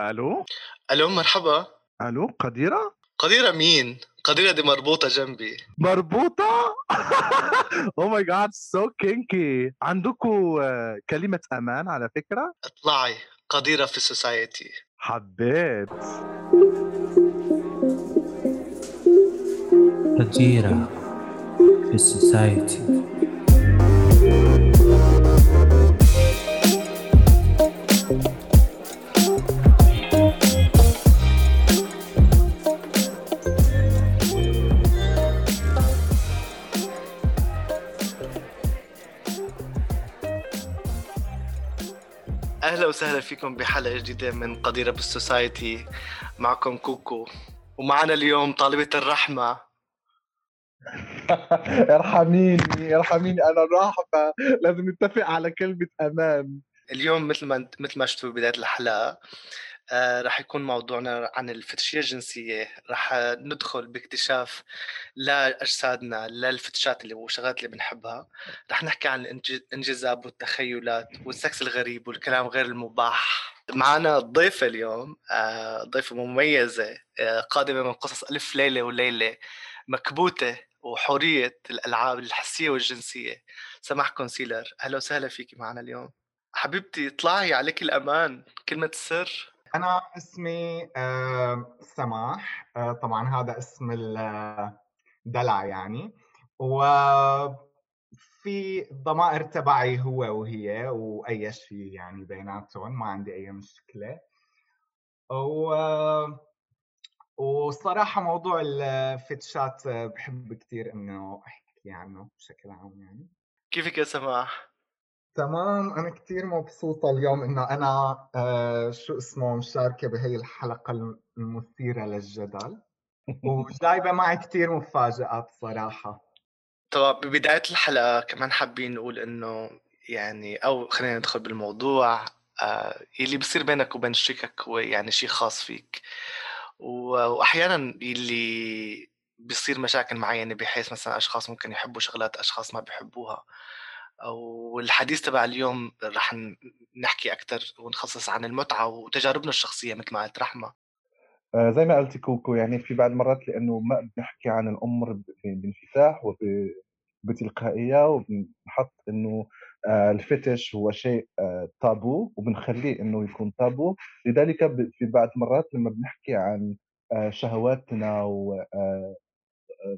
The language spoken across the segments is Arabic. الو مرحبا. الو قديرة؟ قديرة مين؟ قديرة دي مربوطة جنبي. مربوطة؟ اوه ماي جاد سو كينكي. عندكم كلمة امان على فكرة؟ اطلعي قديرة في السوسايتي. حبيت قديرة في السوسايتي. أهلا وسهلا فيكم بحلقة جديدة من قديرة بالسوسايتي. معكم كوكو ومعنا اليوم طالبة الرحمة. ارحميني أنا رحمة. لازم نتفق على كلمة أمان. اليوم مثل ما شفتوا بداية الحلقة رح يكون موضوعنا عن الفتشية الجنسية. رح ندخل باكتشاف لأجسادنا، للفتشات اللي وشغلات اللي بنحبها. رح نحكي عن الانجذاب والتخيلات والسكس الغريب والكلام غير المباح. معنا ضيفة اليوم، ضيفة مميزة، قادمة من قصص ألف ليلة وليلة مكبوتة وحرية الألعاب الحسية والجنسية. سماح كونسيلر، أهلا وسهلا فيك معنا اليوم حبيبتي. اطلعي عليك الأمان، كلمة السر. أنا اسمي سماح، طبعاً هذا اسم الدلع يعني، وفي الضمائر تبعي هو وهي وأي شيء يعني بيناتهم، ما عندي أي مشكلة. وصراحة موضوع الفتشات بحب كتير إنه أحكي عنه بشكل عام يعني. كيفك يا سماح؟ تمام، أنا كتير مبسوطة اليوم إنه أنا مشاركة بهي الحلقة المثيرة للجدل، وجايبة معي كتير مفاجآت صراحة. طبعا ببداية الحلقة كمان حابين نقول إنه يعني، أو خلينا ندخل بالموضوع اللي بصير بينك وبين شريكك، ويعني شيء خاص فيك، وأحيانا اللي بيصير مشاكل معينة، بحيث مثلا أشخاص ممكن يحبوا شغلات أشخاص ما بيحبوها. والحديث تبع اليوم رح نحكي أكتر ونخصص عن المتعة وتجاربنا الشخصية مثل ما قلت رحمة. زي ما قلت كوكو، يعني في بعض مرات لأنه ما بنحكي عن الأمر بانفتاح وبتلقائية، وبنحط إنه الفتش هو شيء تابو، وبنخليه إنه يكون تابو. لذلك في بعض مرات لما بنحكي عن شهواتنا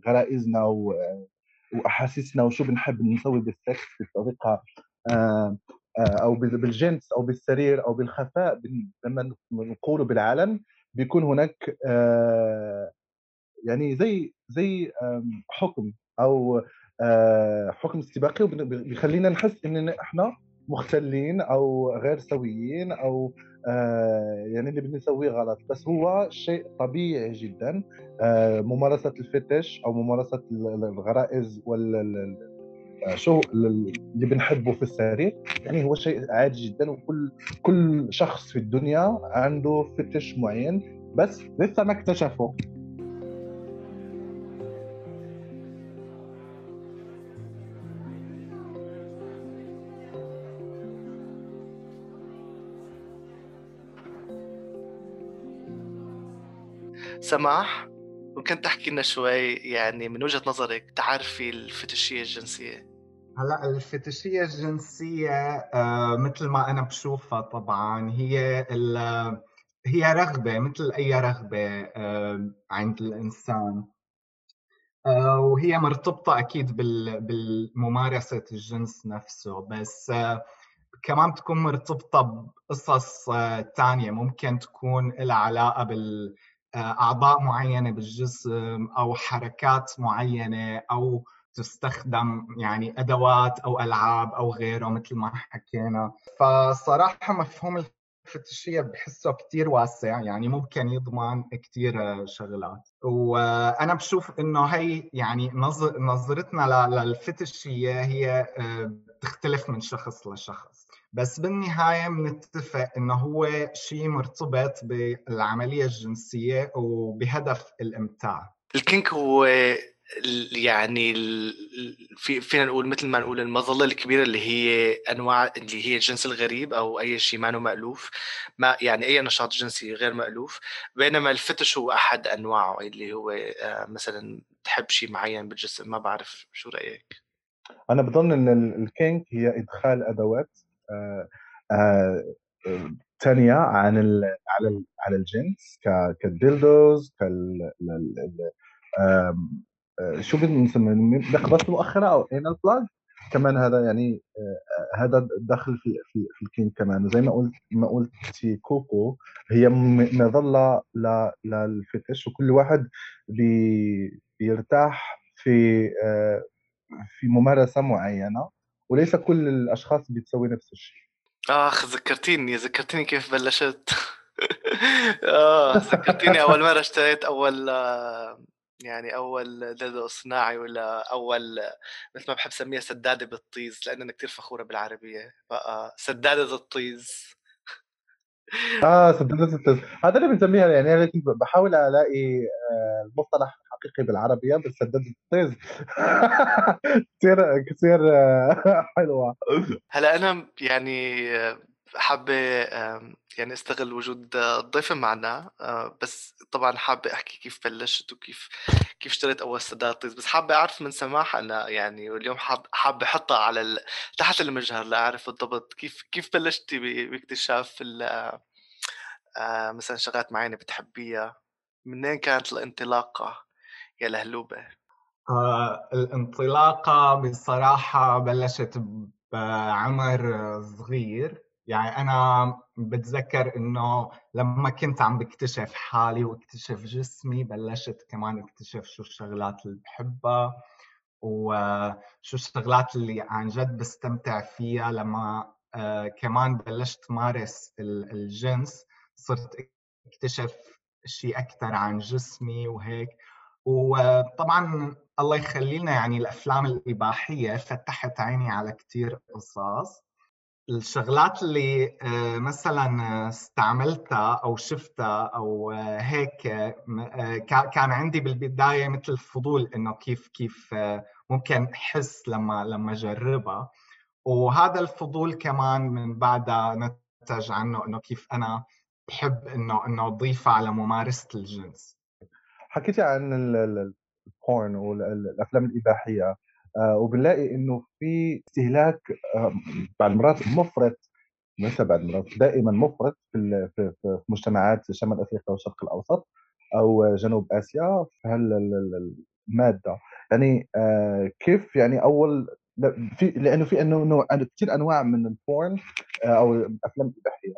وغرائزنا وأحاسيسنا وشو بنحب نسوي بالسكس بطريقة أو بالجنس أو بالسرير أو بالخفاء، لما نقوله بالعلن بيكون هناك يعني زي حكم أو حكم استباقي، وبيخلينا نحس إننا إحنا مختلين أو غير سويين، أو يعني اللي بنسويه غلط. بس هو شيء طبيعي جدا، ممارسة الفتش أو ممارسة الغرائز شو اللي بنحبه في السرير، يعني هو شيء عادي جدا، وكل شخص في الدنيا عنده فتش معين بس لسه ما اكتشفه. سماح، ممكن تحكي لنا شوي يعني من وجهة نظرك تعرفي الفيتيشية الجنسية؟ هلا الفيتيشية الجنسية مثل ما أنا بشوفها طبعاً هي رغبة مثل أي رغبة عند الإنسان، وهي مرتبطة أكيد بالممارسة الجنس نفسه، بس كمان تكون مرتبطة بقصص تانية. ممكن تكون لها علاقة أعضاء معينة بالجسم أو حركات معينة، أو تستخدم يعني أدوات أو ألعاب أو غيره مثل ما حكينا. فصراحة مفهوم الفتشية بحسه كتير واسع، يعني ممكن يضمن كتير شغلات. وأنا بشوف إنه هي يعني نظرتنا للفتشية هي تختلف من شخص لشخص، بس بالنهاية منتفق إنه هو شيء مرتبط بالعملية الجنسية وبهدف الإمتاع. الكينك هو يعني فينا نقول مثل ما نقول المظلة الكبيرة اللي هي أنواع اللي هي الجنس الغريب أو أي شيء ما مألوف، ما يعني أي نشاط جنسي غير مألوف. بينما الفتش هو أحد أنواعه اللي هو مثلا تحب شيء معين بالجسم. ما بعرف شو رأيك؟ أنا بظن إن الكينك هي إدخال أدوات تانية عن على الجنس كالديلدوز شو بنسميه لخبطة مؤخرة أو anal plug. كمان هذا يعني هذا داخل في الكين كمان. زي ما قلت كوكو هي مظلة للفتش، وكل واحد بيرتاح في ممارسة معينة، وليس كل الأشخاص بيتسوي نفس الشيء. ذكرتيني كيف بلشت. ذكرتيني أول مرة اشتريت أول دلدو صناعي، ولا أول مثل ما بحب سميها سدادة بالطيز، لأن أنا كتير فخورة بالعربية، بقى سدادة الطيز. سدادة الطيز هذا اللي بنسميها، يعني بحاول ألاقي المصطلح الحقيقي بالعربية، بس سدادة الطيز كتير حلوة. هلأ أنا يعني حابة يعني استغل وجود الضيفة معنا، بس طبعا حابة أحكي كيف بلشت وكيف اشتريت أول سداد طيز، بس حابة أعرف من سماح. أنا يعني واليوم حابة أحطها على تحت المجهر لأعرف بالضبط كيف بلشتي باكتشاف مثلا شغلات معينة بتحبيها، منين كانت الانطلاقة يا لهلوبة؟ الانطلاقة بصراحة بلشت بعمر صغير. يعني أنا بتذكر إنه لما كنت عم بكتشف حالي واكتشف جسمي، بلشت كمان اكتشف شو الشغلات اللي بحبها وشو الشغلات اللي عن جد بستمتع فيها. لما كمان بلشت مارس الجنس، صرت اكتشف شيء أكتر عن جسمي وهيك. وطبعاً الله يخلينا يعني الأفلام الإباحية فتحت عيني على كتير قصص. الشغلات اللي مثلا استعملتها او شفتها او هيك، كان عندي بالبدايه مثل الفضول انه كيف ممكن احس لما اجربها. وهذا الفضول كمان من بعدها نتج عنه انه كيف انا بحب انه اضيفها على ممارسه الجنس. حكيتي عن البورن والافلام الاباحيه، وبنلاقي إنه في استهلاك بعض المرات مفرط، ليس بعض المرات، دائما مفرط في مجتمعات شمال أفريقيا والشرق الأوسط أو جنوب آسيا في هالمادة. يعني كيف يعني أول لأنه في إنه كتير أنواع من البورن أو الأفلام الإباحية.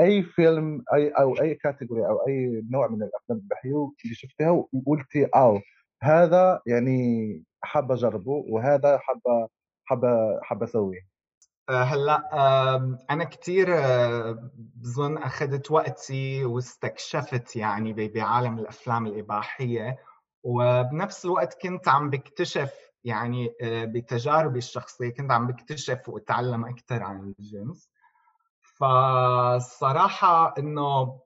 أي فيلم أي كاتيجوري أو أي نوع من الأفلام الإباحية اللي شفتها وقلتي هذا يعني حابة أجربه، وهذا حابة أسويه؟ هلا أنا كتير بظن أخذت وقتي واستكشفت يعني بعالم الأفلام الإباحية، وبنفس الوقت كنت عم بكتشف يعني بتجاربي الشخصية كنت عم بكتشف وأتعلم أكثر عن الجنس. فصراحة إنه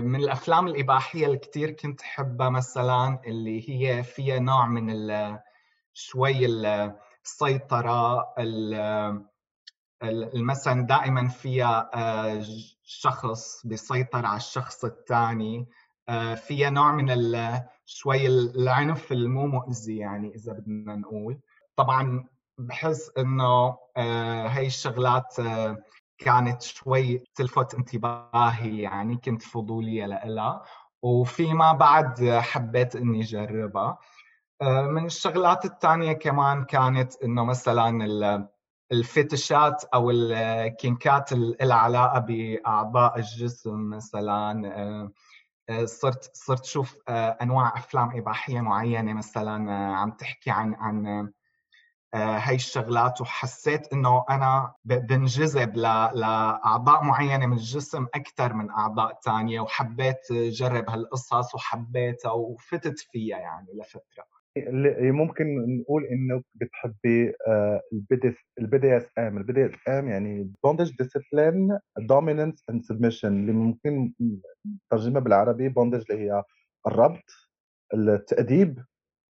من الأفلام الإباحية اللي كتير كنت حبها مثلاً اللي هي فيها نوع من شوي السيطرة، مثلاً دائماً فيها شخص بيسيطر على الشخص الثاني، فيها نوع من شوي العنف المؤذي يعني إذا بدنا نقول. طبعاً بحس إنه هاي الشغلات كانت شوي تلفت انتباهي، يعني كنت فضولية لها، وفيما بعد حبيت إني أجربها. من الشغلات الثانية كمان كانت إنه مثلاً الفتشات أو الكينكات العلاقة بأعضاء الجسم. مثلاً صرت شوف أنواع أفلام إباحية معينة مثلاً عم تحكي عن هاي الشغلات، وحسيت إنه أنا بنجذب لأعضاء معينة من الجسم أكثر من أعضاء تانية، وحبيت جرب هالقصص وحبيتها وفتت فيها يعني لفترة. ممكن نقول إنه بتحبي البي دي اس ام يعني bondage, discipline, dominance and submission، اللي ممكن ترجمها بالعربي bondage اللي هي الربط، التأديب،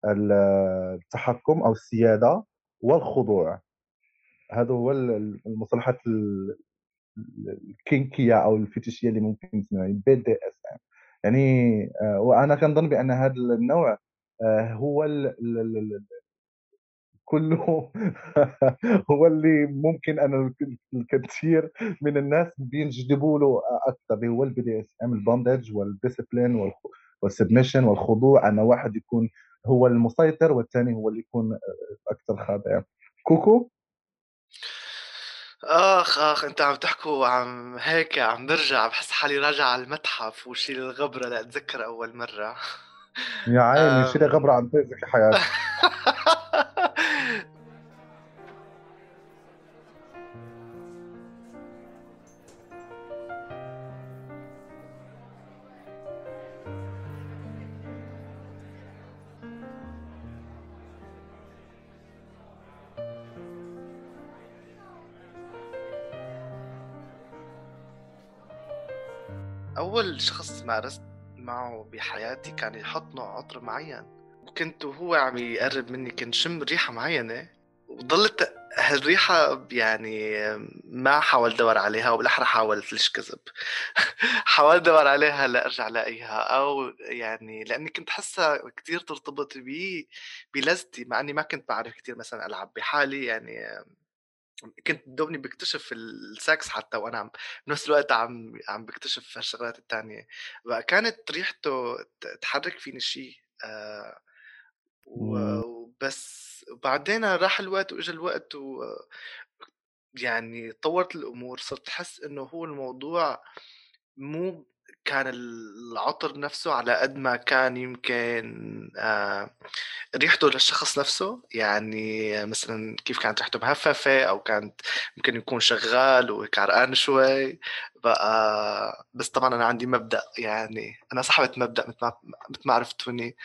التحكم أو السيادة والخضوع. هذا هو المصطلحات الكينكية أو الفيتيشية اللي ممكن نسميها BDSM. يعني وأنا كنظن بأن هذا النوع هو كله هو اللي ممكن أن الكثير من الناس بينجذبوا له أكثر، هو BDSM، البوندج والديسيبلين والسبميشن والخضوع، أن واحد يكون هو المسيطر والثاني هو اللي يكون أكثر خاضع. كوكو اخ انت عم تحكوا عم هيك عم برجع بحس حالي راجع على المتحف وشيل الغبره لأتذكر اول مره. يا عيني شيل الغبره عم تزك حياتي. أول شخص مارست معه بحياتي كان يحط نوع عطر معين، وكنت وهو عم يقرب مني كنت شم ريحة معينة وضلت هالريحة يعني ما حاول دور عليها، وبالأحرى حاولت ليش كذب حاول دور عليها لأرجع لأيها، أو يعني لأني كنت حسها كتير ترتبط بي بلذتي، مع أني ما كنت بعرف كتير مثلا ألعب بحالي، يعني كنت دوبني بكتشف السكس حتى وأنا بنفس الوقت عم بكتشف هالشغلات التانية. بقى كانت ريحته تحرك فيني شيء وبس. بعدين راح الوقت وإجا الوقت يعني طورت الأمور، صرت حس إنه هو الموضوع مو كان العطر نفسه على قد ما كان يمكن ريحته للشخص نفسه، يعني مثلا كيف كانت ريحته مهففة أو كانت ممكن يكون شغال وكعرقان شوي بقى. بس طبعا أنا عندي مبدأ، يعني أنا صاحبة مبدأ مثل ما عرفتوني،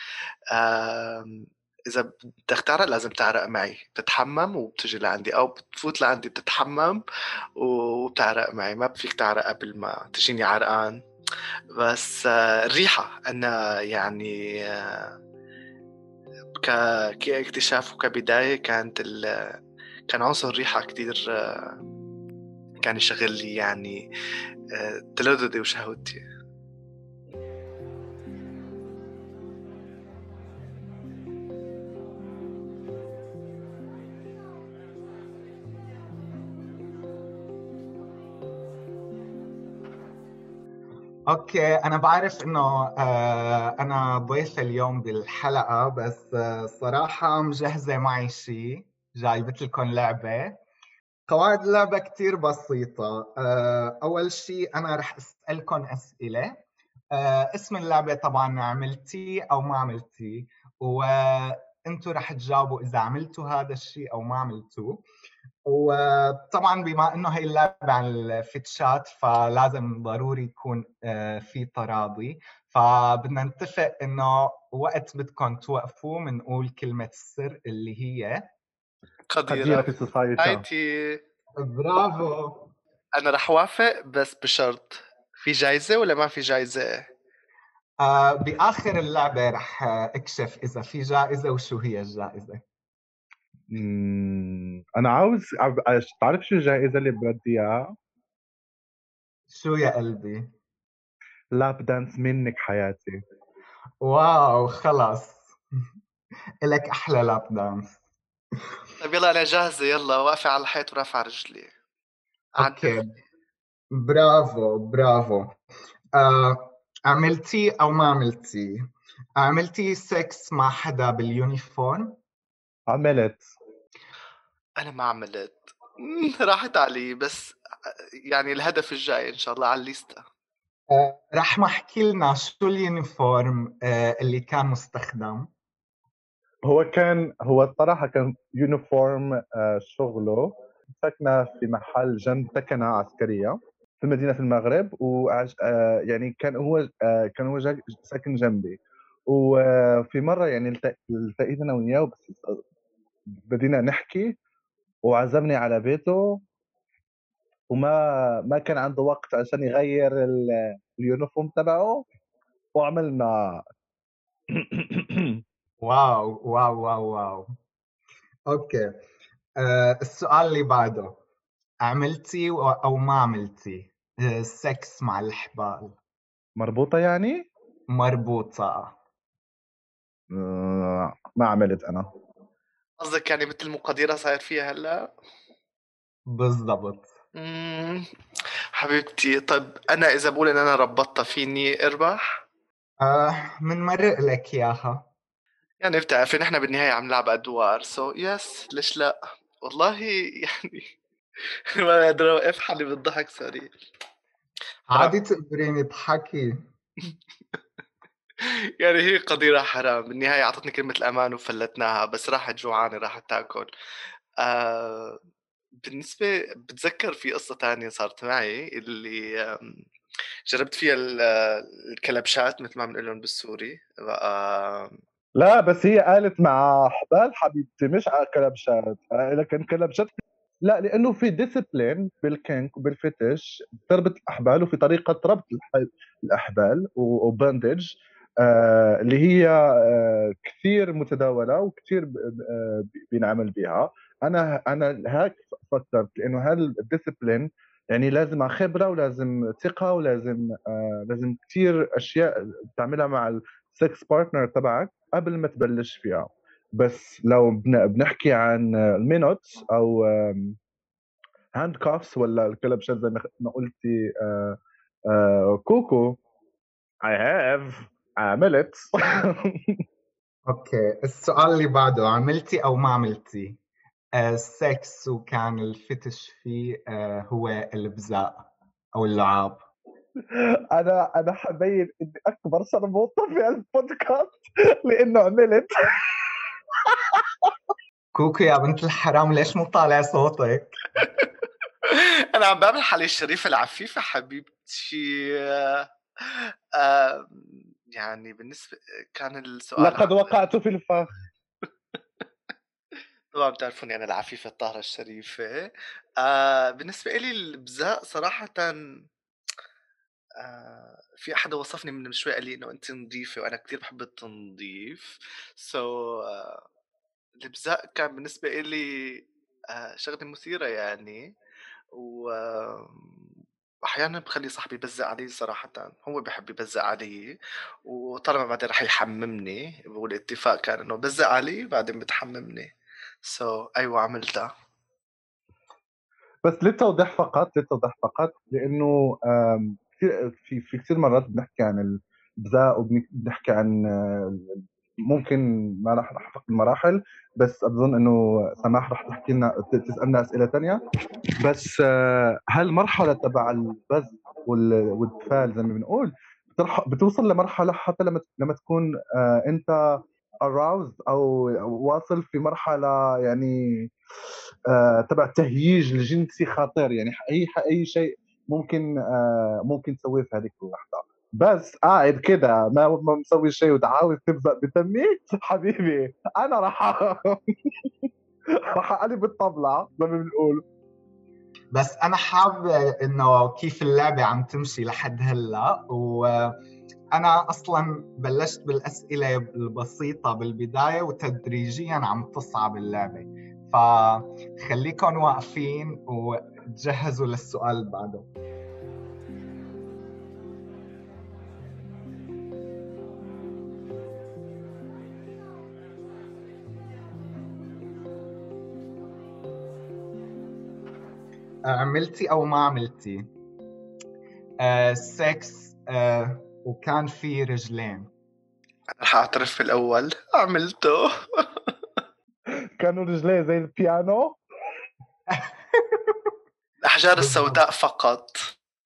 إذا بتختارك لازم تعرق معي، بتتحمم وبتجي لعندي أو بتفوت لعندي بتتحمم وبتعرق معي، ما فيك تعرق قبل ما تجيني عرقان. بس الريحة أنا يعني كاكتشاف وكبداية كان عنصر الريحة كتير كان يشغل لي يعني تلذذي وشهوتي. اوكي انا بعرف انه انا ضيفة اليوم بالحلقة، بس صراحة مجهزة معي شيء، جايبت لكم لعبة. قواعد اللعبة كتير بسيطة. اول شيء انا رح اسألكم اسئلة، اسم اللعبة طبعا عملتي او ما عملتي، وانتو رح تجاوبوا اذا عملتوا هذا الشيء او ما عملتوه. وطبعاً بما إنه هاي اللعبة عن الفتشات فلازم ضروري يكون في تراضي، فبدنا نتفق إنه وقت بدكم توقفوا منقول كلمة السر اللي هي قديرة. أيتي برافو. أنا رح وافق بس بشرط في جائزة ولا ما في جائزة؟ بآخر اللعبة رح أكشف إذا في جائزة وشو هي الجائزة. أنا عاوز تعرف شو الجائزة اللي بديها؟ شو يا قلبي؟ لاب دانس منك حياتي. واو خلاص إلك أحلى لاب دانس. طيب يلا أنا جاهزة، يلا واقفة على الحيط ورافعة رجلي. أوكي برافو برافو. عملتي أو ما عملتي؟ عملتي سكس مع حدا باليونيفورم؟ عملت. أنا ما عملت، راحت علي، بس يعني الهدف الجاي إن شاء الله على الليستة. رحمة احكي لنا شو اليونيفورم اللي كان مستخدم؟ هو الصراحة كان يونيفورم شغله، سكنة في محل جنب سكنة عسكرية في مدينة في المغرب، يعني كان هو ساكن جنبي، وفي مرة يعني التقيت أنا وياه وبس بدينا نحكي وعزمني على بيته، وما كان عنده وقت عشان يغير اليونيفورم تبعه، وعملنا واو. اوكي، السؤال اللي بعده، عملتي او ما عملتي سكس مع الحبال؟ مربوطة يعني؟ مربوطة. ما عملت أنا. قصدك يعني مثل مقديرة صاير فيها هلا؟ بالضبط. حبيبتي، طب أنا إذا بقول إن أنا ربطتها فيني أربح؟ من مرق لك إياها. يعني بتعرفي نحن بالنهاية عم نلعب أدوار، سو يس ليش لأ؟ والله يعني ما أدري وقف حالي بالضحك سوري. عادي تقدريني تضحكي. يعني هي قديرة حرام بالنهاية، عطتني كلمة الأمان وفلتناها، بس راحت جوعانة راحت تاكل. بالنسبة بتذكر في قصة تانية صارت معي اللي جربت فيها الكلبشات مثل ما بنقولهم بالسوري. لا بس هي قالت مع حبال حبيبتي مش على كلبشات، لكن كلبشات لا، لأنه في ديسبلين بالكينك وبالفتش بتربط الأحبال، وفي طريقة ربط الأحبال وباندج اللي هي كثير متداولة وكثير بنعمل بها. أنا هاك فكرت، لأنه هالديسبلين يعني لازم خبرة ولازم ثقة ولازم لازم كثير أشياء تعملها مع السكس بارتنر تبعك قبل ما تبلش فيها. بس لو بنحكي عن المينوتس أو هاند كافس ولا الكلبشات زي ما قلتي كوكو، عملت. أوكي، السؤال اللي بعده، عملتي أو ما عملتي سكس وكان الفتش فيه هو البزاء أو اللعاب؟ أنا حبيت إني أكبر شربوطة في البودكاست لأنه عملت. كوكو يا بنت الحرام ليش مو طالع صوتك؟ أنا عم بعمل حالي الشريفة العفيفة حبيبتي. يعني بالنسبة كان السؤال لقد وقعت في الفخ. طبعا بتعرفوني أنا العفيفة الطاهرة الشريفة. بالنسبة إلي البزاء صراحة، في أحد وصفني من شوي قال لي إنه أنت نظيفة، وأنا كتير بحب التنظيف. البزاء كان بالنسبة إلي شغلة مثيرة يعني، وأحيانا بخلي صاحبي يبزق علي صراحة، هو بحب يبزق علي، وطالما بعدين رح يحممني، والاتفاق كان إنه بزق علي بعدين بتحممني. أيوة عملتها. بس للتوضيح فقط لأنه في كثير مرات بنحكي عن البزاء وبنحكي عن ممكن ما راح نحقق المراحل، بس أظن إنه سماح راح تحكي لنا تسألنا أسئلة تانية. بس هالمرحلة تبع البزء والتفال زي ما بنقول بتوصل لمرحلة حتى لما تكون أنت aroused أو واصل في مرحلة يعني تبع تهييج الجنسي خطير، يعني أي شيء ممكن تسويه في هذيك اللحظة. بس قاعد كده ما مسوي شيء وتعاوز تبزق بتميك حبيبي، أنا راح أقلب الطبلة زي ما بنقول. بس أنا حابة إنه كيف اللعبة عم تمشي لحد هلا، وأنا أصلاً بلشت بالأسئلة البسيطة بالبداية وتدريجياً عم تصعب اللعبة، فخليكن واقفين وتجهزوا للسؤال بعده. عملتي أو ما عملتي سكس وكان في رجلين؟ رح أعترف في الأول، عملته. كانوا رجلين زي البيانو. الأحجار السوداء فقط.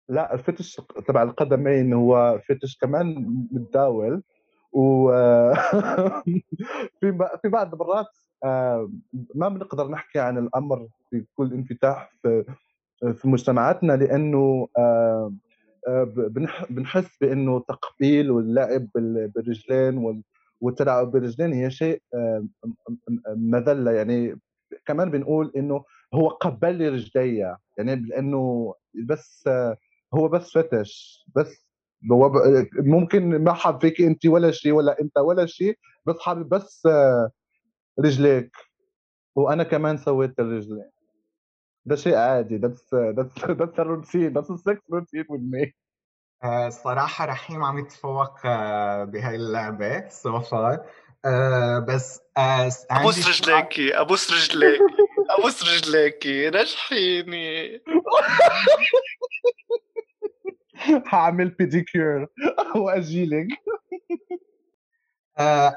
لا، الفتش تبع القدمين هو فتش كمان متداول، في بعض المرات ما بنقدر نحكي عن الأمر في كل انفتاح في مجتمعاتنا، لأنه بنحس بأنه التقبيل واللعب بالرجلين والتلاعب بالرجلين هي شيء مذلة. يعني كمان بنقول أنه هو قبل لي رجلية، يعني لأنه بس هو بس فتش، بس ممكن ما حب فيك انت ولا شيء ولا انت ولا شيء، بس حابب بس رجليك، وانا كمان سويت الرجلين. ده شيء عادي، ده روتين، ده السكس روتين والمي. الصراحة رحيم عم يتفوق بهاي اللعبة صراحة. بس ابوس رجليكي ابوس رجليكي ابوس رجليكي رجحيني. هعمل بيديكير واجيلك.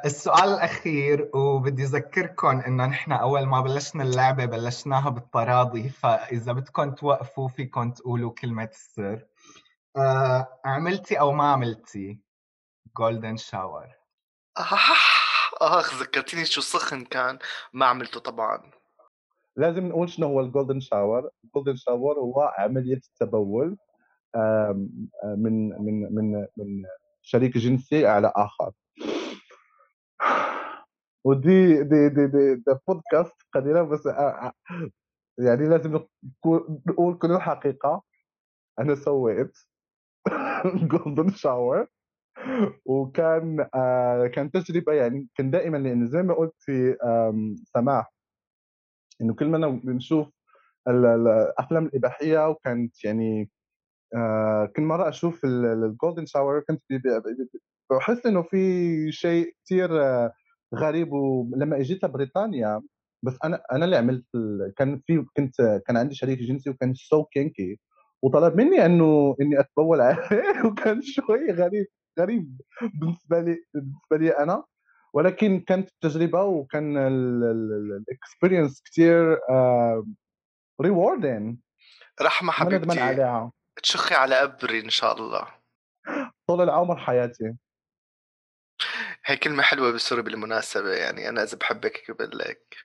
السؤال الأخير، وبدي أذكركم إنه نحن أول ما بلشنا اللعبة بلشناها بالتراضي، فإذا بدكم توقفوا فيكم تقولوا كلمة السر. عملتي أو ما عملتي Golden Shower؟ ذكرتيني شو سخن كان. ما عملته طبعاً. لازم نقول شنو هو Golden Shower. Golden Shower هو عملية التبول من من من من شريك جنسي على آخر. ودي دي دي دي ده بودكاست قديرة، بس يعني لازم نقول كل الحقيقة. أنا سويت Golden Shower، وكان كان تجربة، يعني كان دائما، لأن زي ما قلت في سماح إنه كل ما أنا بنشوف الأفلام الإباحية، وكانت يعني كل مرة أشوف Golden Shower كنت بحس إنه في شيء كتير غريب. ولما اجيت لبريطانيا، بس انا اللي عملت، كان عندي شريك جنسي وكان سو كينكي، وطلب مني اني اتبول عليه، وكان شوي غريب بالنسبه لي انا، ولكن كانت تجربه، وكان الاكسبيرينس كثير ريواردين. رحمه حبيبتي، تشخي على قبري ان شاء الله طول العمر حياتي. هاي كلمة حلوة بالسوري بالمناسبة، يعني أنا إذا بحبك بقلك.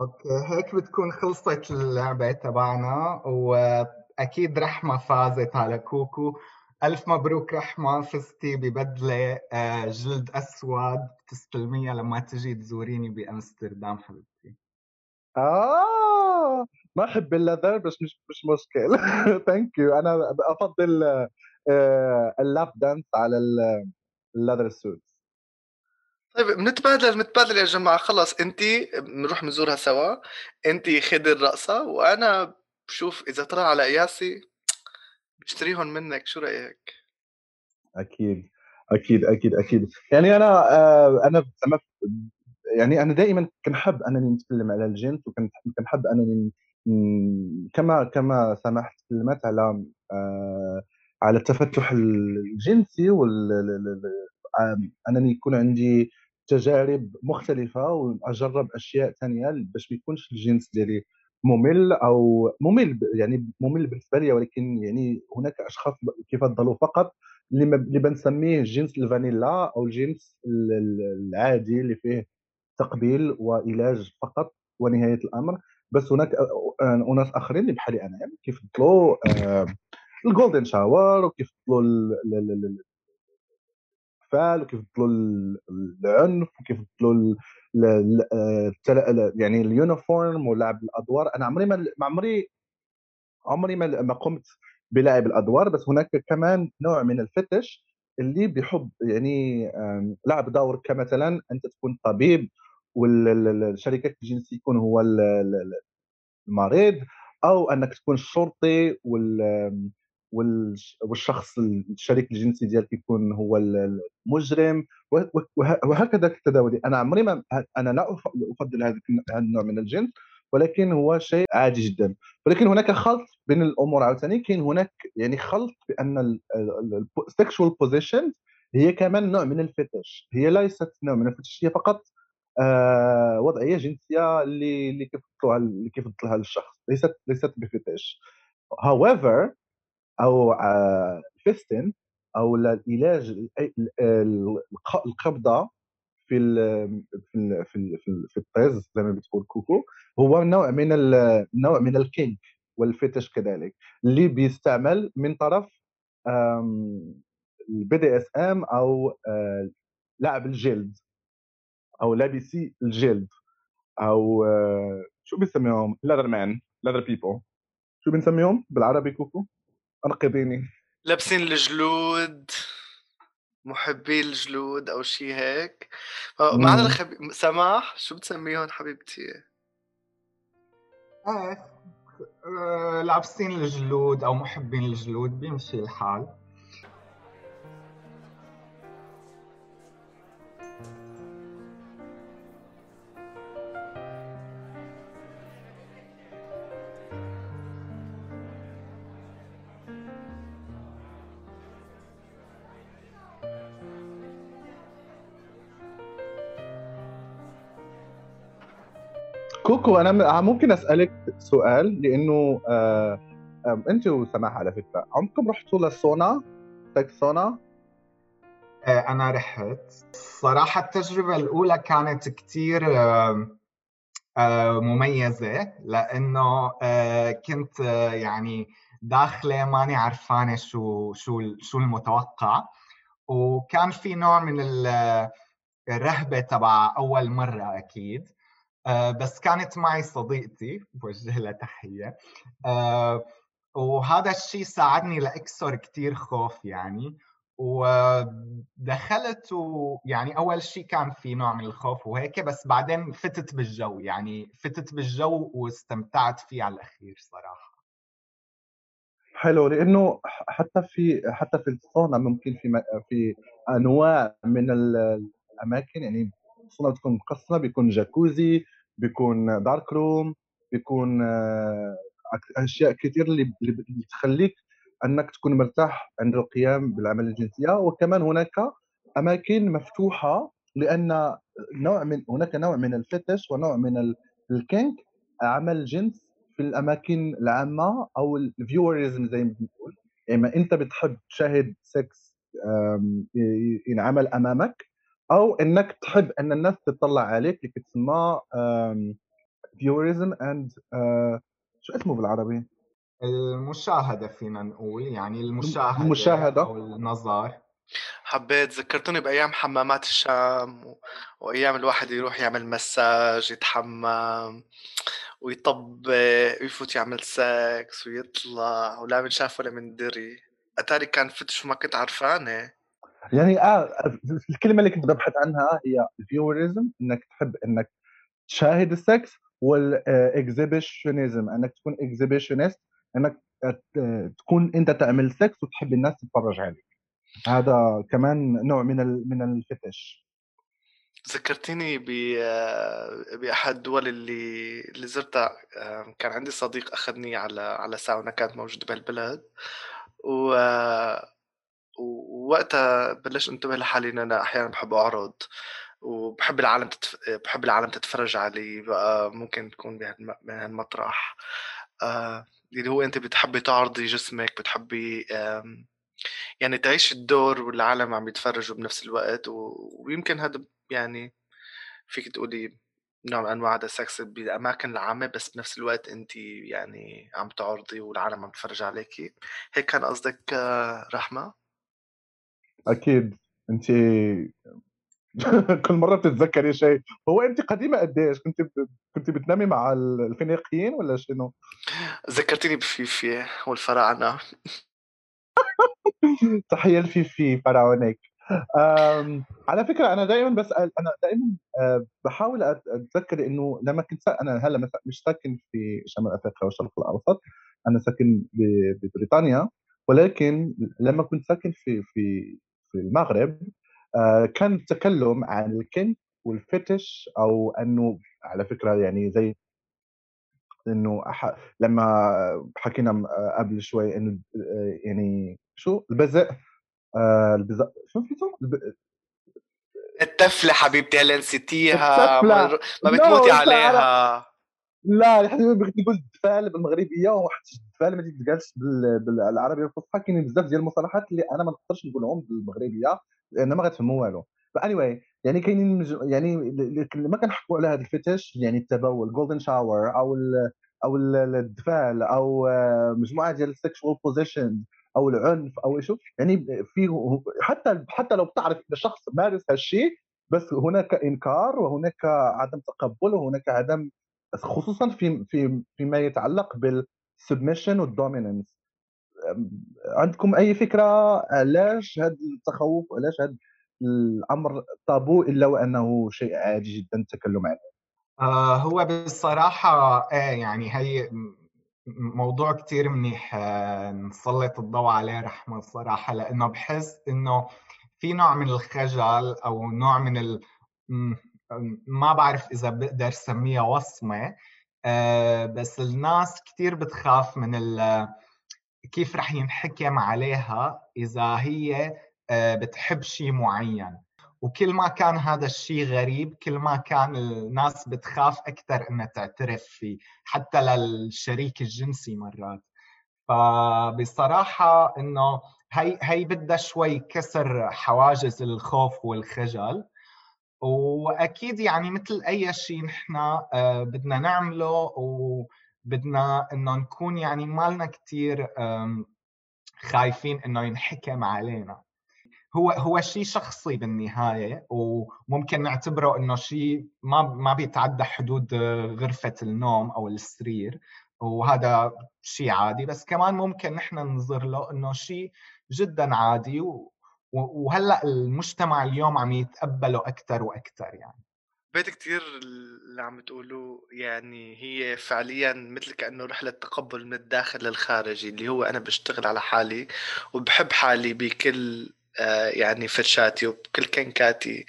أوكي، هيك بتكون خلصت اللعبة تبعنا، وأكيد رحمة فازت على كوكو. ألف مبروك رحمة، فزتي ببدلة جلد أسود، بتستلميها لما تجي تزوريني بأمستردام حبيبتي. ما أحب اللذر، بس مش مشكلة. ثانك يو. أنا أفضل اللاب دانس على اللذر السود. طيب، منتبادل يا جماعة. خلص، انتي نروح نزورها سوا، انتي خدي الرقصة، وانا بشوف اذا طلع على قياسي بشتريهم منك. شو رأيك؟ اكيد اكيد اكيد اكيد. يعني انا دائما كنحب انني نتكلم على الجنس، وكنحب انني كما سمحت تكلمت على التفتح الجنسي، أنني يكون عندي تجارب مختلفة وأجرب أشياء تانية، باش ما يكونش الجنس ديالي ممل، يعني ممل بالنسبة لي. ولكن يعني هناك أشخاص كيفضلوا فقط اللي بنسميه الجنس الفانيلا، أو الجنس العادي اللي فيه تقبيل وعلاج فقط ونهاية الأمر. بس هناك أناس آخرين اللي بحالي أنا كيفضلوا الجولدن شاور، وكيفضلوا الفال، وكيفضلوا العنف، وكيفضلوا يعني اليونيفورم ولعب الادوار. انا عمري ما قمت بلعب الادوار، بس هناك كمان نوع من الفتش اللي بيحب يعني لعب دور، كمثلا انت تكون طبيب والشريك الجنسي يكون هو المريض، او انك تكون الشرطي والشخص الشريك الجنسي ديالك يكون هو المجرم، وهكذا التداول. انا لا افضل هذا النوع من الجنس، ولكن هو شيء عادي جدا. ولكن هناك خلط بين الامور عاوتاني، كاين هناك يعني خلط بان السكشوال بوزيشن هي كمان نوع من الفتش، هي ليست نوع من الفتش، هي فقط وضعيه جنسيه اللي كيفضلها الشخص، ليست بفتش. however او فيستن او العلاج، القبضه في ال في في في الطيز زي ما بتقول كوكو، هو نوع من الكينك والفتش كذلك، اللي بيستعمل من طرف البي دي اس ام، او لعب الجلد، او لابسي الجلد، او شو بنسميهم، لذر مان، لذر بيبل. شو بنسميهم بالعربي كوكو؟ أنقذيني. لابسين الجلود، محبي الجلود أو شيء هيك. معنا سماح، شو بتسميهم حبيبتي؟ لابسين الجلود أو محبين الجلود، بيمشي الحال. كوكو، أنا ممكن أسألك سؤال، لأنه أنت وسماح على فكرة عمكم رحتوا للسونا؟ سونا؟ أنا رحت صراحة. التجربة الأولى كانت كتير مميزة، لأنه كنت يعني داخلة ماني عرفانة شو المتوقع، وكان في نوع من الرهبة تبع أول مرة أكيد. بس كانت معي صديقتي، بوجه لها تحية، وهذا الشيء ساعدني لأكسر كتير خوف يعني. ودخلت ويعني أول شيء كان في نوع من الخوف وهيك، بس بعدين فتت بالجو واستمتعت فيه على الأخير صراحة. حلو، لأنه حتى في الصالة ممكن في أنواع من الأماكن، يعني الصالة بتكون مقسمة، بيكون جاكوزي، بيكون دارك روم، بيكون أشياء كتير اللي تخليك أنك تكون مرتاح عند القيام بالعمل الجنسية. وكمان هناك أماكن مفتوحة، لأن هناك نوع من الفتش ونوع من الكينك، عمل جنس في الأماكن العامة أو الفيوريزم زي ما بنقول. إما أنت بتحب تشاهد سكس ينعمل أمامك، أو أنك تحب أن الناس تطلع عليك، اللي تسمى voyeurism and شو اسمه بالعربي؟ المشاهدة، فينا نقول يعني المشاهدة أو النظر. حبيت، ذكرتوني بأيام حمامات الشام وأيام الواحد يروح يعمل مساج، يتحمم ويطبق ويفوت يعمل سكس ويطلع، ولا من شاف ولا من دري. أتاري كان فتش وما كنت عرفانة يعني. الكلمه اللي كنت ببحث عنها هي الفيوريزم، انك تحب انك تشاهد السكس، والاكزيبيشنزم انك تكون اكزيبيشنست، انك تكون انت تعمل سكس وتحب الناس تتفرج عليك. هذا كمان نوع من الفتش. ذكرتني باحد الدول اللي زرتها، كان عندي صديق اخذني على ساونا كانت موجوده بهالبلد، ووقتها بلش انتبه لحالي ان انا احيانا بحب اعرض، وبحب العالم تتفرج علي. بقى ممكن تكون بهالمطرح اللي هو انت بتحبي تعرضي جسمك، بتحبي يعني تعيشي الدور والعالم عم يتفرجوا بنفس الوقت. ويمكن هذا يعني فيك تقولي نوع من انواع هذا السكس بالاماكن العامه، بس بنفس الوقت انت يعني عم تعرضي والعالم عم تتفرج عليكي. هيك كان قصدك رحمه؟ أكيد. أنت كل مرة بتتذكري شيء. هو أنت قديمة قديش؟ كنت بتنامي مع الفينيقيين ولا شنو؟ ذكرتني بفيفي والفراعنة. تحية الفيفي فراعنك. على فكرة أنا دائما بحاول أتذكر إنه لما كنت أنا هلا مش ساكن في شمال أفريقيا والشرق الأوسط، أنا ساكن ببريطانيا، ولكن لما كنت ساكن في المغرب كان التكلم عن الكنت والفتش، او انه على فكره يعني زي انه لما حكينا قبل شوي انه يعني شو البزق شو فيتو التفله حبيبتي هلا نسيتيها، ما بتموتي عليها. لا الحقيقه بدي اقول الدفال بالمغربيه، وحتى الدفال ما تتقالش بالعربيه الفصحى. كاين بزاف ديال المصطلحات اللي انا ما نقدرش نقولهم بالمغربيه لان ما غتفهموا والو. فاني واي يعني كاينين يعني لما كنحكوا على هذا الفتش، يعني التبول، جولدن شاور، او الدفال، او مجموعه ديال السيكشوال بوزيشن او العنف او شوف يعني فيه، حتى لو بتعرف ان الشخص مارس هالشيء، بس هناك انكار وهناك عدم تقبل، وهناك عدم، خصوصا فيما يتعلق بالسبمشن والدوميننس. عندكم أي فكرة علاش هذا التخوف، علاش هذا الأمر طابو إلا وأنه شيء عادي جدا التكلم عنه؟ هو بالصراحة يعني هي موضوع كتير منيح نسلط الضوء عليه رحمة الصراحة، لأنه بحس إنه في نوع من الخجل أو نوع من ما بعرف إذا بقدر سميها وصمة، بس الناس كتير بتخاف من كيف رح ينحكم عليها إذا هي بتحب شيء معين، وكل ما كان هذا الشيء غريب كل ما كان الناس بتخاف أكثر إنها تعترف فيه حتى للشريك الجنسي مرات. فبصراحة إنه هي بدها شوي كسر حواجز الخوف والخجل، وأكيد يعني مثل أي شيء نحن بدنا نعمله وبدنا إنه نكون يعني مالنا كتير خايفين إنه ينحكم علينا. هو شيء شخصي بالنهاية، وممكن نعتبره إنه شيء ما بيتعدى حدود غرفة النوم أو السرير، وهذا شيء عادي، بس كمان ممكن نحن ننظر له إنه شيء جدا عادي، وهلأ المجتمع اليوم عم يتقبله أكتر وأكتر. يعني بيت كتير اللي عم تقوله، يعني هي فعليا مثل كأنه رحلة تقبل من الداخل للخارجي، اللي هو أنا بشتغل على حالي وبحب حالي بكل يعني فرشاتي وكل كنكاتي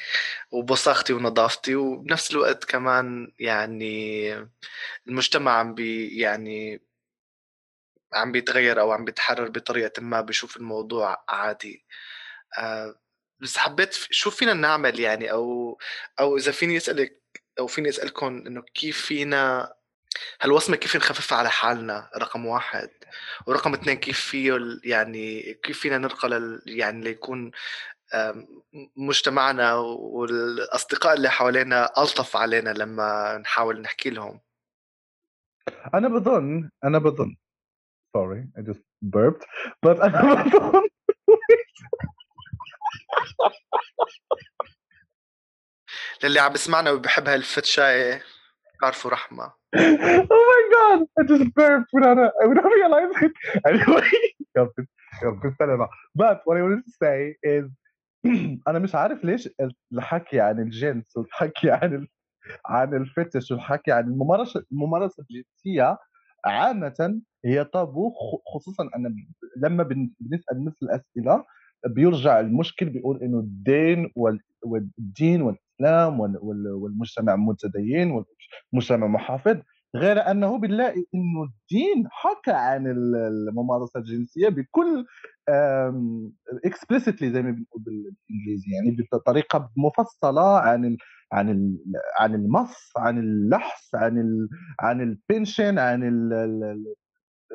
وبصاختي ونظافتي، وبنفس الوقت كمان يعني المجتمع عم بيتغير أو عم بيتحرر بطريقة ما، بشوف الموضوع عادي. بس حبيت شو فينا نعمل يعني، أو إذا فيني أسألك أو فيني أسألكم إنه كيف فينا هالوصمة كيف نخففها على حالنا، رقم واحد، ورقم اثنين كيف فينا نرقى ليكون مجتمعنا والأصدقاء اللي حوالينا ألطف علينا لما نحاول نحكي لهم. أنا بظن sorry I just burped but أنا بظن للي عم بسمعنا وبحب هالفتشاية عارفوا رحمة. Oh my god I just burped without realizing it. Anyway but what I wanted to say is أنا مش عارف ليش الحكي عن الجنس والحكي عن الفتش والحكي عن الممارسة الجنسية عامة هي طابو، خصوصا أن لما بنسأل مثل الأسئلة بيرجع المشكل بيقول إنه الدين والدين والإسلام والمجتمع متدين والمجتمع محافظ، غير أنه بنلاقي إنه الدين حكى عن الممارسة الجنسية بكل explicitly زي ما بنقول بالإنجليزي، يعني بطريقة مفصلة عن المص، عن اللحس، عن البنشن، عن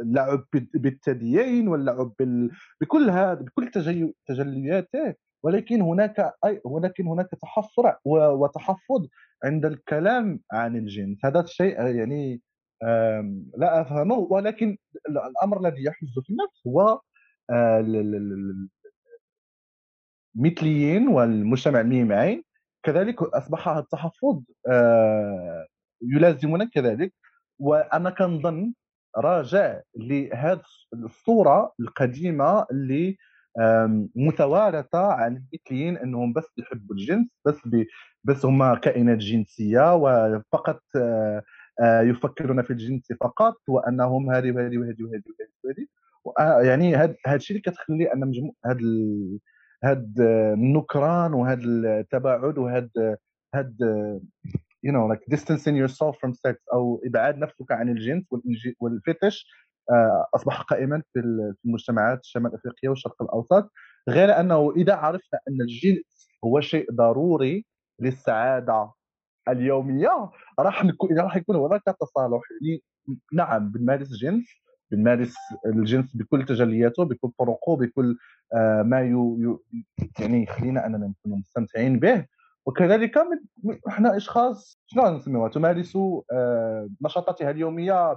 اللعب بالثديين واللعب بكل هذا بكل تجلياته. ولكن هناك تحفر وتحفظ عند الكلام عن الجنس، هذا الشيء يعني لا أفهمه. ولكن الأمر الذي يحز في النفس هو المثليين والمجتمع الميم عين، كذلك أصبح التحفظ يلازمنا كذلك. وأنا كنظن راجع لهذه الصورة القديمة اللي متوارثة عن المثليين، أنهم بس بيحبوا الجنس، بس هم كائنات جنسية وفقط يفكرون في الجنس فقط، وأنهم هاري وهاري وهاري وهاري وهاري. يعني هذا الشيء اللي كتخلي أن هاد النكران وهاد التباعد وهاد you know like distancing yourself from sex أو إبعاد نفسك عن الجنس والفتش أصبح قائما في المجتمعات الشمال أفريقية والشرق الأوسط. غير أنه إذا عرفنا أن الجنس هو شيء ضروري للسعادة اليومية راح يكون هناك تصالح. نعم بنمارس الجنس بكل تجلياته، بكل طرقه، بكل ما يعني يخلينا أننا نكون مستمتعين به. وكذلك احنا اشخاص شلون نسميوها تمارسوا نشاطاتها اليوميه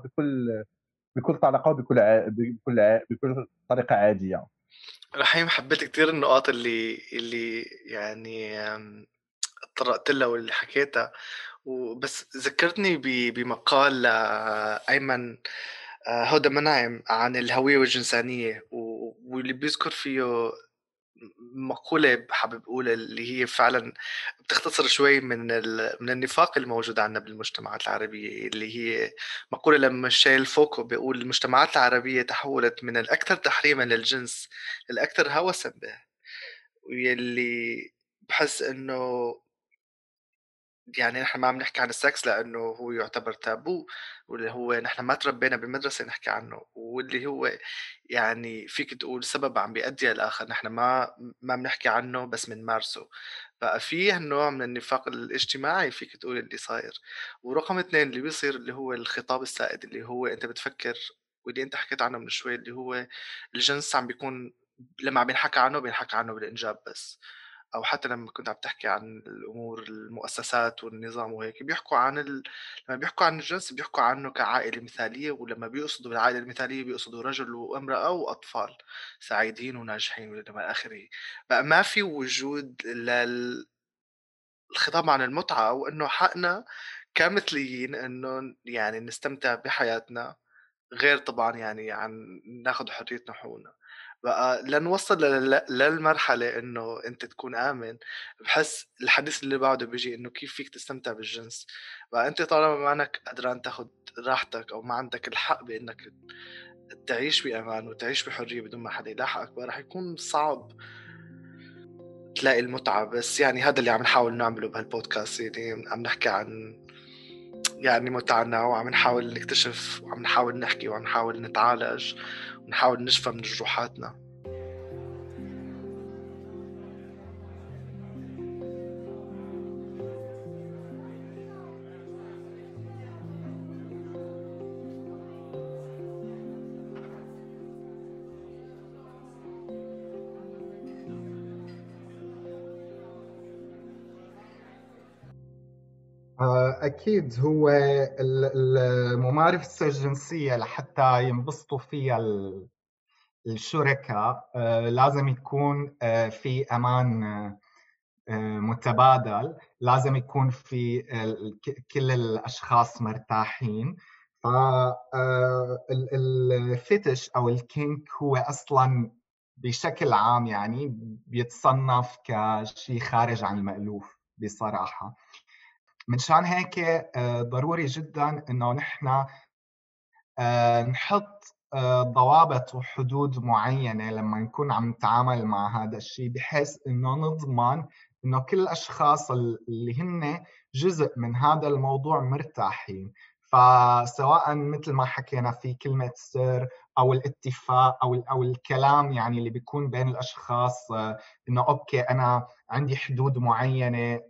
بكل طلاقه بكل طريقه عاديه. رحيم، حبيت كثير النقاط اللي يعني طرقت لها واللي حكيتها، وبس ذكرتني بمقال أيمن هودا منايم عن الهوية والجنسانية، واللي بيذكر فيه مقولة حابب أقول اللي هي فعلا بتختصر شوي من النفاق الموجود عندنا بالمجتمعات العربية، اللي هي مقولة لما شايل فوكو بيقول المجتمعات العربية تحولت من الأكثر تحريما للجنس الأكثر هوسا به، واللي بحس إنه يعني نحن ما عم نحكي عن السكس لأنه هو يعتبر تابو، واللي هو نحن ما تربينا بالمدرسة نحكي عنه، واللي هو يعني فيك تقول سبب عم بيأدي الآخر، نحن ما بنحكي عنه بس بنمارسه. بقى فيه نوع من النفاق الاجتماعي فيك تقول اللي صاير. ورقم 2 اللي بيصير اللي هو الخطاب السائد، اللي هو أنت بتفكر واللي أنت حكيت عنه من شوي، اللي هو الجنس عم بيكون لما بينحكى عنه بالإنجاب بس، أو حتى لما كنت عم تحكي عن الأمور المؤسسات والنظام وهيك بيحكوا عن لما بيحكوا عن الجنس بيحكوا عنه كعائلة مثالية، ولما بيقصدوا العائلة المثالية بيقصدوا رجل وامرأة وأطفال سعيدين وناجحين وإلى آخره. بقى ما في وجود للخطاب عن المتعة، وإنه حقنا كمثليين إنه يعني نستمتع بحياتنا، غير طبعا يعني عن ناخد حريتنا وحقوقنا. بقى لنوصل للمرحلة إنه أنت تكون آمن. بحس الحديث اللي بعده بيجي إنه كيف فيك تستمتع بالجنس. بقى أنت طالما ما أنك قادران تاخد راحتك أو ما عندك الحق بإنك تعيش بأمان وتعيش بحرية بدون ما حدا يلاحقك، بقى رح يكون صعب تلاقي المتعة. بس يعني هذا اللي عم نحاول نعمله بهالبودكاست، يعني عم نحكي عن يعني متعنا، وعم نحاول نكتشف وعم نحاول نحكي وعم نحاول نتعالج ونحاول نشفى من جروحاتنا. أكيد هو الممارسة الجنسية لحتى ينبسطوا فيها الشركة لازم يكون في أمان متبادل، لازم يكون في كل الأشخاص مرتاحين. فالفتش أو الكينك هو أصلاً بشكل عام يعني بيتصنف كشيء خارج عن المألوف بصراحة. منشان هيك ضروري جدا انه نحن نحط ضوابط وحدود معينة لما نكون عم نتعامل مع هذا الشيء، بحيث انه نضمن انه كل الاشخاص اللي هن جزء من هذا الموضوع مرتاحين. فسواء مثل ما حكينا في كلمة السر او الاتفاق او الكلام يعني اللي بيكون بين الاشخاص انه اوكي انا عندي حدود معينة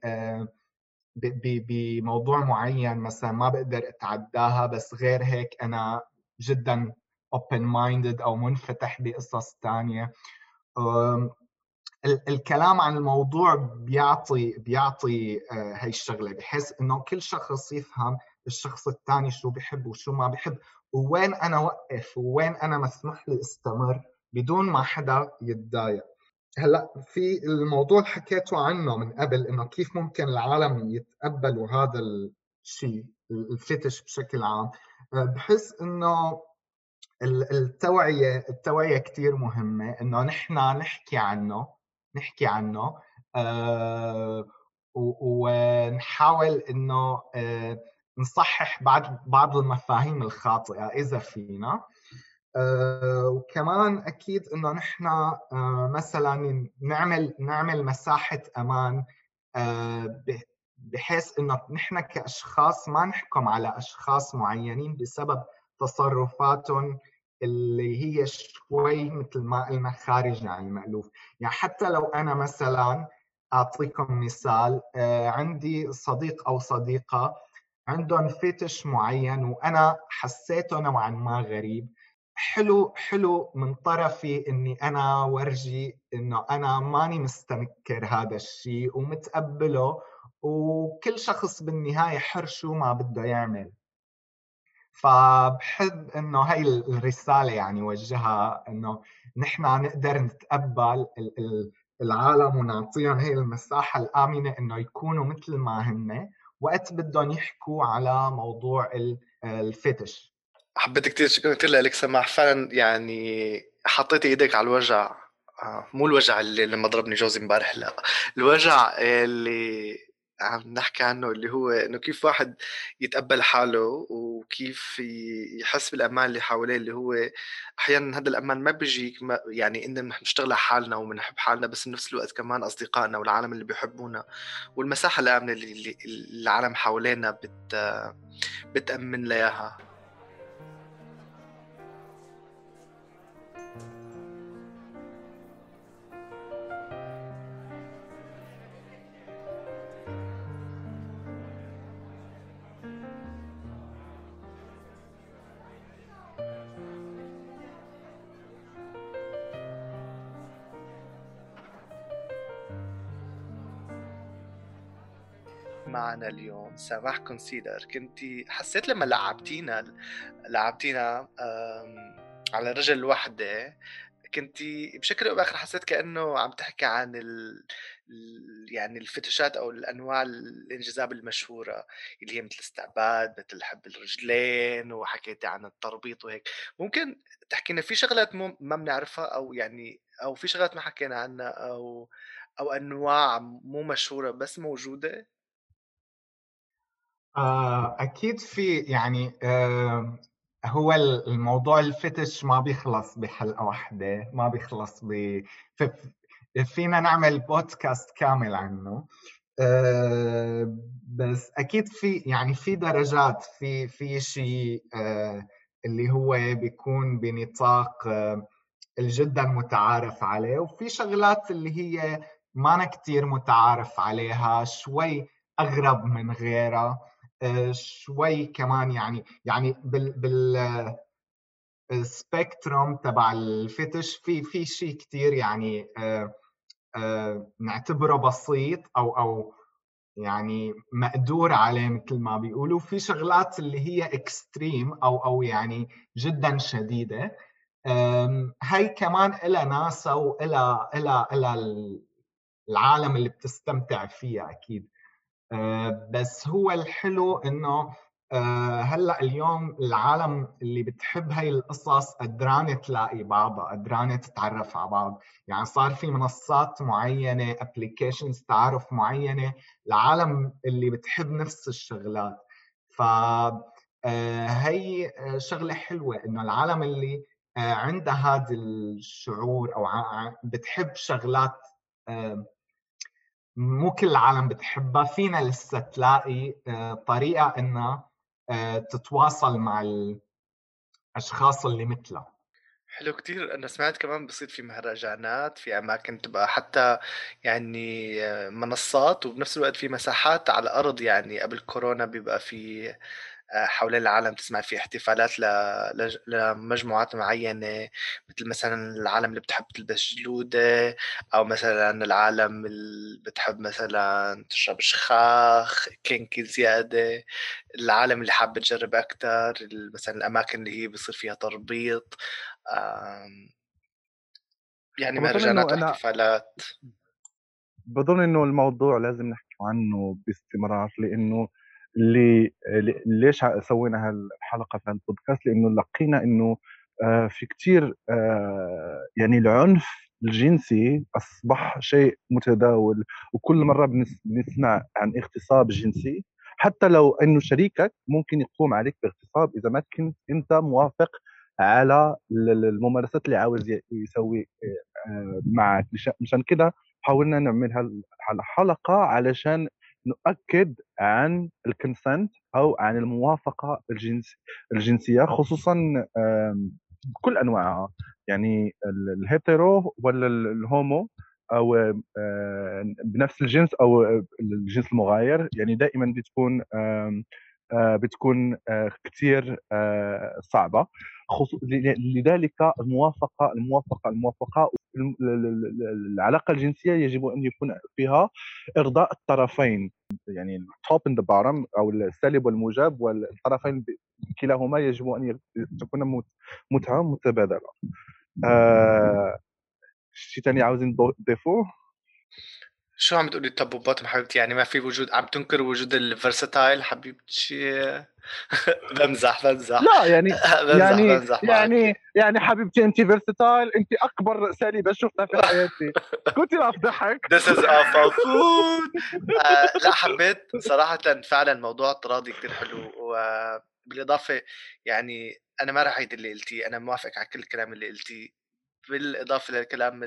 بموضوع معين مثلا ما بقدر اتعداها، بس غير هيك انا جدا open minded او منفتح بقصص تانية. الكلام عن الموضوع بيعطي هاي الشغلة، بحيث انه كل شخص يفهم الشخص التاني شو بحب وشو ما بحب، ووين انا وقف ووين انا مسمح لي استمر بدون ما حدا يتضايق. هلا في الموضوع اللي حكيته عنه من قبل انه كيف ممكن العالم يتقبلوا هذا الشيء الفتش بشكل عام، بحس انه التوعية كتير مهمة، انه نحن نحكي عنه ونحاول انه نصحح بعض المفاهيم الخاطئة اذا فينا. وكمان أكيد إنه نحن مثلاً نعمل مساحة أمان، بحيث إنه نحن كأشخاص ما نحكم على أشخاص معينين بسبب تصرفاتهم اللي هي شوي مثل ما قلنا خارج عن المألوف. يعني حتى لو أنا مثلاً أعطيكم مثال، عندي صديق أو صديقة عندهم فتش معين وأنا حسيته نوعاً ما غريب، حلو من طرفي اني انا ورجي انه انا ماني مستنكر هذا الشيء ومتقبله، وكل شخص بالنهاية حر شو ما بده يعمل. فبحب انه هاي الرسالة يعني وجهها انه نحن نقدر نتقبل العالم ونعطيهم هاي المساحة الآمنة انه يكونوا مثل ما هن وقت بدهم يحكوا على موضوع الفتش. حبيت كتير، شكرا كتير لك سماح، فعلا يعني حطيتي ايدك على الوجع، مو الوجع اللي لما ضربني جوزي امبارح، لا الوجع اللي عم نحكي عنه اللي هو انه كيف واحد يتقبل حاله وكيف يحس بالامان اللي حواليه، اللي هو احيانا هذا الامان ما بيجي يعني انه نشتغل على حالنا وبنحب حالنا، بس بنفس الوقت كمان اصدقائنا والعالم اللي بيحبونا والمساحه الامنه اللي العالم حوالينا بتامن لها اياها. معنا اليوم سماح كونسيلر، كنتي حسيت لما لعبتينا على رجل وحده، كنتي بشكل او باخر حسيت كانه عم تحكي عن يعني الفتشات او الانواع الانجذاب المشهوره اللي هي مثل الاستعباد، مثل حب الرجلين، وحكيتي عن التربيط وهيك. ممكن تحكينا في شغلات ما بنعرفها، او يعني او في شغلات ما حكينا عنها، او انواع مو مشهوره بس موجوده؟ أكيد في، يعني هو الموضوع الفتش ما بيخلص بحلقة واحدة، ما بيخلص فينا نعمل بودكاست كامل عنه، بس أكيد في، يعني في درجات، في شيء اللي هو بيكون بنطاق الجدا متعارف عليه، وفي شغلات اللي هي مانا كتير متعارف عليها، شوي أغرب من غيرها، شوي كمان يعني بالسبيكتروم تبع الفتش في شيء كتير يعني نعتبره بسيط او يعني مقدور عليه مثل ما بيقولوا، في شغلات اللي هي اكستريم او يعني جدا شديده. هاي كمان إلى ناسا وإلى العالم اللي بتستمتع فيها اكيد. بس هو الحلو انه هلا اليوم العالم اللي بتحب هاي القصص قدرانه تلاقي بعضها، قدرانه تتعرف على بعض، يعني صار في منصات معينه، ابلكيشنز تعرف معينه للعالم اللي بتحب نفس الشغلات. ف هي شغله حلوه انه العالم اللي عندها هذا الشعور او بتحب شغلات مو كل العالم بتحبها، فينا لسه تلاقي طريقة إنها تتواصل مع الأشخاص اللي مثلها. حلو كتير. أنا سمعت كمان بصير في مهرجانات، في أماكن تبقى حتى يعني منصات، وبنفس الوقت في مساحات على الأرض، يعني قبل كورونا بيبقى في حول العالم تسمع في احتفالات لمجموعات معينة، مثل مثلا العالم اللي بتحب تلبس جلودة، أو مثلا العالم اللي بتحب مثلا تشرب شخاخ كينكي زيادة، العالم اللي حابة تجرب أكتر، مثلا الأماكن اللي هي بيصير فيها تربيط، يعني مهرجانات واحتفالات. بظن إنه الموضوع لازم نحكي عنه باستمرار، لأنه ليش سوينا هالحلقة في البودكاست، لأنه لقينا أنه في كتير يعني العنف الجنسي أصبح شيء متداول، وكل مرة بنسمع عن اغتصاب جنسي، حتى لو أنه شريكك ممكن يقوم عليك باغتصاب إذا ما كنت أنت موافق على الممارسات اللي عاوز يسوي معك. مشان كده حاولنا نعمل هالحلقة علشان نؤكد عن الكونسنت أو عن الموافقة الجنسية، خصوصاً بكل أنواعها، يعني الهيتيرو ولا الهومو أو بنفس الجنس أو الجنس المغاير، يعني دائماً بتكون كتير صعبة، لذلك الموافقة العلاقة الجنسية يجب أن يكون فيها إرضاء الطرفين، يعني الtop and the bottom أو السالب والموجب، والطرفين كلاهما يجب أن تكون متعة متبادلة. شيء تاني عاوزين نضيفه؟ شو عم تقولي التبوبات محبيبتي؟ يعني ما في وجود، عم تنكر وجود الفرساتايل حبيبتي؟ بمزح. لا يعني بمزح يعني حبيبتي انت فيرساتايل، انت اكبر سالبه شفتها في حياتي. كنت راح ضحك. This is awful food. لا حبيت صراحه فعلا موضوع التراضي كتير حلو، وبالاضافه يعني انا ما راح اعيد اللي قلتيه، انا موافق على كل الكلام اللي قلتيه، بالاضافه للكلام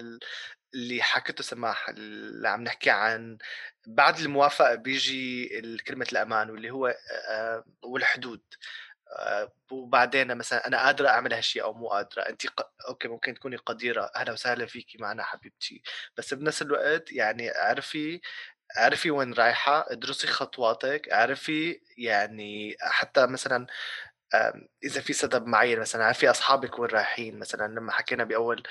اللي حكيته سماح اللي عم نحكي عن بعد الموافقه بيجي كلمه الامان واللي هو والحدود، وبعدين مثلا انا قادره اعمل هالشيء او مو قادره، انت اوكي ممكن تكوني قديره، اهلا وسهلا فيكي معنا حبيبتي، بس بنفس الوقت يعني عرفي وين رايحه، ادرسي خطواتك، عرفي يعني حتى مثلا إذا في سبب معين، مثلا عارفي أصحابك وين رايحين، مثلا لما حكينا بأول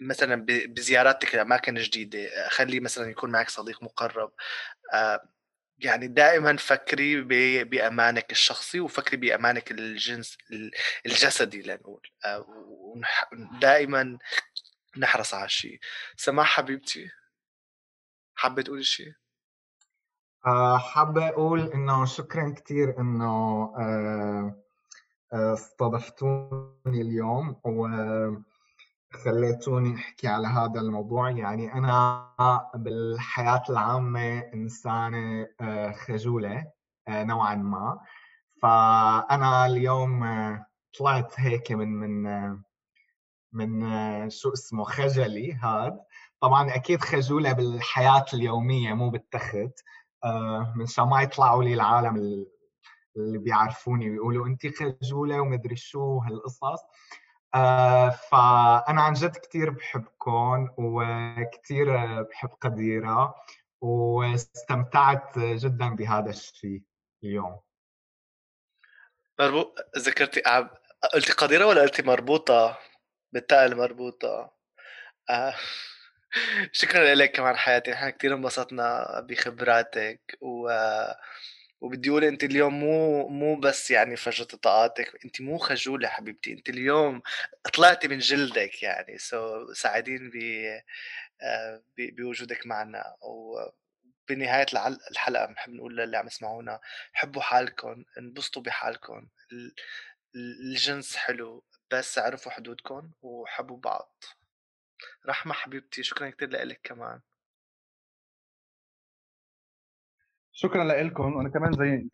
مثلا بزياراتك لأماكن جديدة، خلي مثلا يكون معك صديق مقرب، يعني دائما فكري بأمانك الشخصي وفكري بأمانك الجسدي لنقول، دائما نحرص على شيء. سماح حبيبتي حابة تقولي شيء؟ حابة أقول إنه شكراً كتير إنه استضفتوني اليوم وخليتوني أحكي على هذا الموضوع. يعني أنا بالحياة العامة إنسانة خجولة نوعاً ما، فأنا اليوم طلعت هيك من شو اسمه خجلي هاد. طبعاً أكيد خجولة بالحياة اليومية مو بالتخت، من ما يطلعوا لي العالم اللي بيعرفوني بيقولوا انت خجولة ومدري شو هالقصص. فأنا عن جد كتير بحبكم وكتير بحب قديرة، واستمتعت جدا بهذا الشيء اليوم. مربوط ذكرتي، قلتي قديرة ولا قلتي مربوطة بالتاء المربوطة؟ شكرا لك كمان حياتي، نحن كتير انبسطنا بخبراتك، وبدي اقول انت اليوم مو بس يعني فرجت طاقاتك، انت مو خجولة حبيبتي، انت اليوم طلعتي من جلدك يعني، سعيدين بوجودك معنا. وبنهاية الحلقة بنحب نقول للي عم يسمعونا حبوا حالكم، انبسطوا بحالكم، الجنس حلو بس عرفوا حدودكم وحبوا بعض. رحمة حبيبتي شكرا كتير لك كمان. شكرا لكم، وانا كمان زي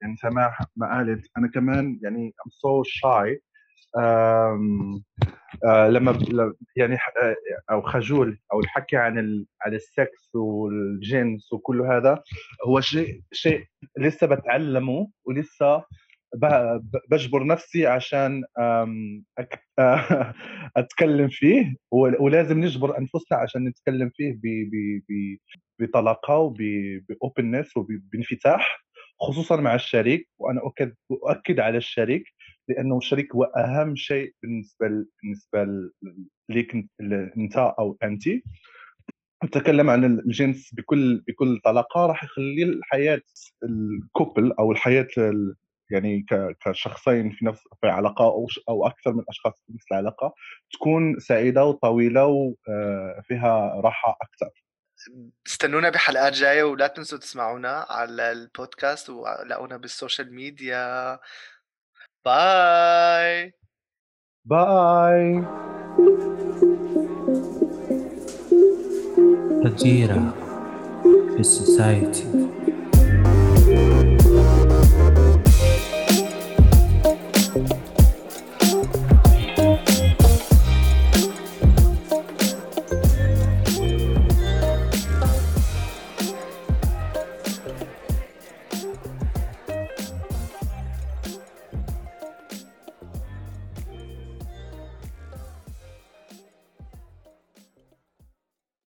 يعني سماح ما قالت، انا كمان يعني I'm so shy لما يعني او خجول، او الحكي عن السكس والجنس وكل هذا هو شيء لسه بتعلمه، ولسه بجبر نفسي عشان أتكلم فيه، ولازم نجبر أنفسنا عشان نتكلم فيه بطلاقة وبأوبننس وبانفتاح، خصوصا مع الشريك. وأنا أؤكد على الشريك، لأنه الشريك هو أهم شيء بالنسبة ليك أنت أو أنت. أتكلم عن الجنس بكل طلاقة راح يخلي الحياة الكوبل أو الحياة يعني كشخصين في علاقة أو أكثر من أشخاص في نفس العلاقة تكون سعيدة وطويلة وفيها راحة أكثر. استنونا بحلقات جاية، ولا تنسوا تسمعونا على البودكاست ولاقونا بالسوشيال ميديا. باي باي. قديرة في السوسايتي.